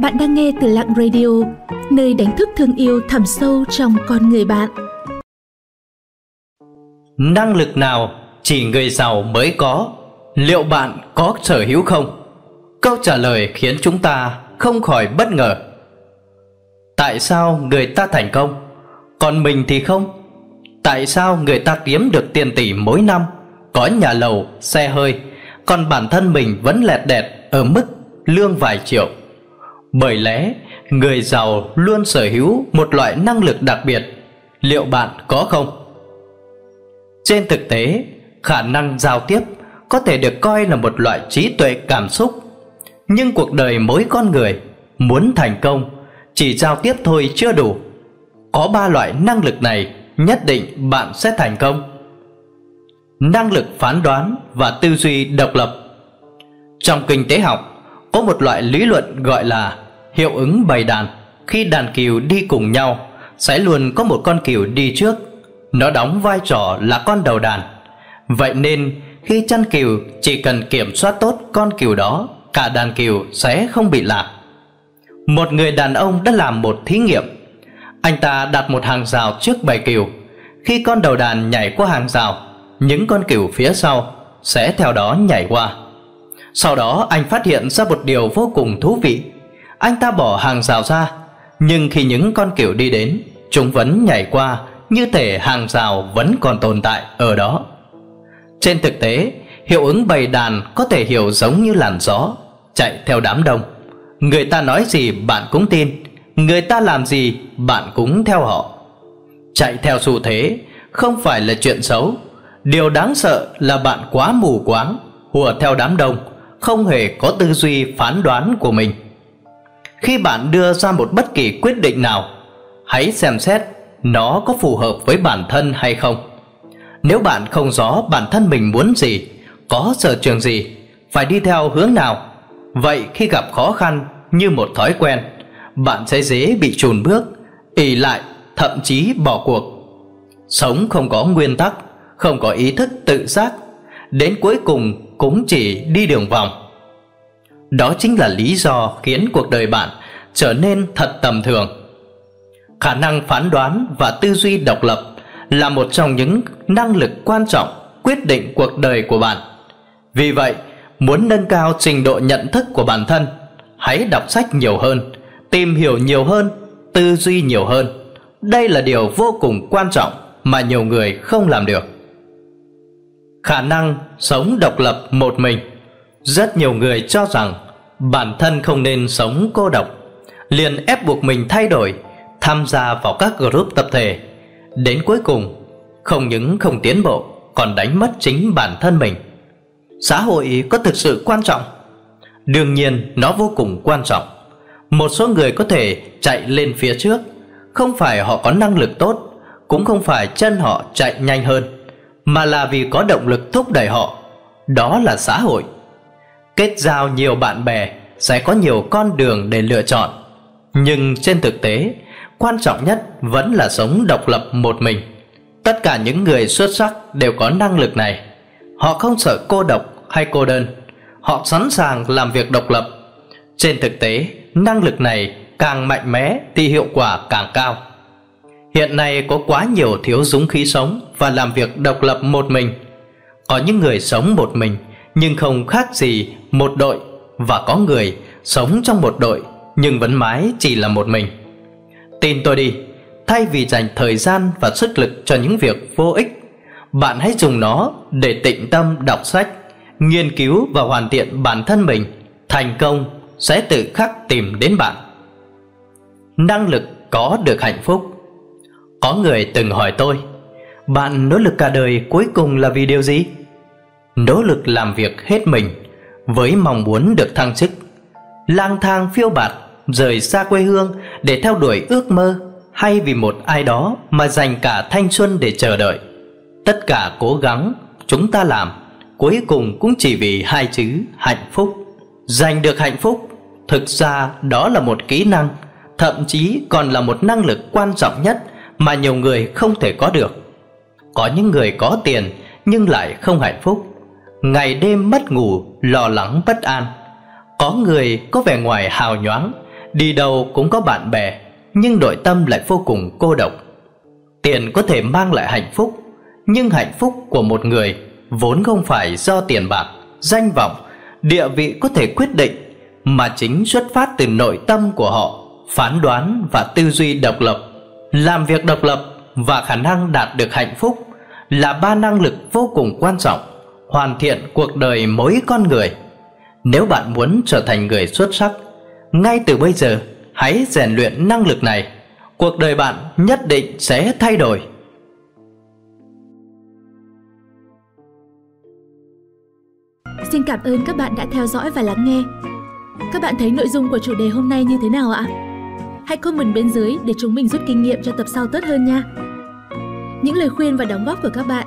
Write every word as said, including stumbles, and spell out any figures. Bạn đang nghe từ Lặng Radio, nơi đánh thức thương yêu thẳm sâu trong con người bạn. Năng lực nào chỉ người giàu mới có? Liệu bạn có sở hữu không? Câu trả lời khiến chúng ta không khỏi bất ngờ. Tại sao người ta thành công, còn mình thì không? Tại sao người ta kiếm được tiền tỷ mỗi năm, có nhà lầu, xe hơi, còn bản thân mình vẫn lẹt đẹt ở mức lương vài triệu? Bởi lẽ người giàu luôn sở hữu một loại năng lực đặc biệt. Liệu bạn có không? Trên thực tế, khả năng giao tiếp có thể được coi là một loại trí tuệ cảm xúc. Nhưng cuộc đời mỗi con người muốn thành công, chỉ giao tiếp thôi chưa đủ. Có ba loại năng lực này nhất định bạn sẽ thành công. Năng lực phán đoán và tư duy độc lập. Trong kinh tế học có một loại lý luận gọi là hiệu ứng bầy đàn. Khi đàn cừu đi cùng nhau sẽ luôn có một con cừu đi trước, nó đóng vai trò là con đầu đàn. Vậy nên khi chăn cừu chỉ cần kiểm soát tốt con cừu đó, cả đàn cừu sẽ không bị lạc. Một người đàn ông đã làm một thí nghiệm. Anh ta đặt một hàng rào trước bầy cừu. Khi con đầu đàn nhảy qua hàng rào, những con cừu phía sau sẽ theo đó nhảy qua. Sau đó anh phát hiện ra một điều vô cùng thú vị. Anh ta bỏ hàng rào ra, nhưng khi những con cừu đi đến, chúng vẫn nhảy qua, như thể hàng rào vẫn còn tồn tại ở đó. Trên thực tế, hiệu ứng bầy đàn có thể hiểu giống như làn gió chạy theo đám đông. Người ta nói gì bạn cũng tin, người ta làm gì bạn cũng theo họ. Chạy theo xu thế không phải là chuyện xấu. Điều đáng sợ là bạn quá mù quáng, hùa theo đám đông, không hề có tư duy phán đoán của mình. Khi bạn đưa ra một bất kỳ quyết định nào, hãy xem xét nó có phù hợp với bản thân hay không. Nếu bạn không rõ bản thân mình muốn gì, có sở trường gì, phải đi theo hướng nào, vậy khi gặp khó khăn như một thói quen, bạn sẽ dễ bị chùn bước, ỷ lại, thậm chí bỏ cuộc. Sống không có nguyên tắc, không có ý thức tự giác, đến cuối cùng cũng chỉ đi đường vòng. Đó chính là lý do khiến cuộc đời bạn trở nên thật tầm thường. Khả năng phán đoán và tư duy độc lập là một trong những năng lực quan trọng quyết định cuộc đời của bạn. Vì vậy, muốn nâng cao trình độ nhận thức của bản thân, hãy đọc sách nhiều hơn, tìm hiểu nhiều hơn, tư duy nhiều hơn. Đây là điều vô cùng quan trọng mà nhiều người không làm được. Khả năng sống độc lập một mình. Rất nhiều người cho rằng bản thân không nên sống cô độc, liền ép buộc mình thay đổi, tham gia vào các group tập thể. Đến cuối cùng, không những không tiến bộ, còn đánh mất chính bản thân mình. Xã hội có thực sự quan trọng? Đương nhiên nó vô cùng quan trọng. Một số người có thể chạy lên phía trước, không phải họ có năng lực tốt, cũng không phải chân họ chạy nhanh hơn, mà là vì có động lực thúc đẩy họ. Đó là xã hội. Kết giao nhiều bạn bè sẽ có nhiều con đường để lựa chọn. Nhưng trên thực tế, quan trọng nhất vẫn là sống độc lập một mình. Tất cả những người xuất sắc đều có năng lực này. Họ không sợ cô độc hay cô đơn. Họ sẵn sàng làm việc độc lập. Trên thực tế, năng lực này càng mạnh mẽ thì hiệu quả càng cao. Hiện nay có quá nhiều thiếu dũng khí sống và làm việc độc lập một mình. Có những người sống một mình nhưng không khác gì một đội, và có người sống trong một đội nhưng vẫn mãi chỉ là một mình. Tin tôi đi, thay vì dành thời gian và sức lực cho những việc vô ích, bạn hãy dùng nó để tĩnh tâm đọc sách, nghiên cứu và hoàn thiện bản thân mình. Thành công sẽ tự khắc tìm đến bạn. Năng lực có được hạnh phúc. Có người từng hỏi tôi, bạn nỗ lực cả đời cuối cùng là vì điều gì? Nỗ lực làm việc hết mình với mong muốn được thăng chức, lang thang phiêu bạt, rời xa quê hương để theo đuổi ước mơ, hay vì một ai đó mà dành cả thanh xuân để chờ đợi. Tất cả cố gắng chúng ta làm cuối cùng cũng chỉ vì hai chữ hạnh phúc. Giành được hạnh phúc, thực ra đó là một kỹ năng, thậm chí còn là một năng lực quan trọng nhất mà nhiều người không thể có được. Có những người có tiền nhưng lại không hạnh phúc, ngày đêm mất ngủ, lo lắng bất an. Có người có vẻ ngoài hào nhoáng đi đâu cũng có bạn bè, nhưng nội tâm lại vô cùng cô độc. Tiền có thể mang lại hạnh phúc, nhưng hạnh phúc của một người vốn không phải do tiền bạc, danh vọng, địa vị có thể quyết định, mà chính xuất phát từ nội tâm của họ, phán đoán và tư duy độc lập. Làm việc độc lập và khả năng đạt được hạnh phúc là ba năng lực vô cùng quan trọng hoàn thiện cuộc đời mỗi con người. Nếu bạn muốn trở thành người xuất sắc, ngay từ bây giờ hãy rèn luyện năng lực này, cuộc đời bạn nhất định sẽ thay đổi. Xin cảm ơn các bạn đã theo dõi và lắng nghe. Các bạn thấy nội dung của chủ đề hôm nay như thế nào ạ? Hãy comment bên dưới để chúng mình rút kinh nghiệm cho tập sau tốt hơn nha. Những lời khuyên và đóng góp của các bạn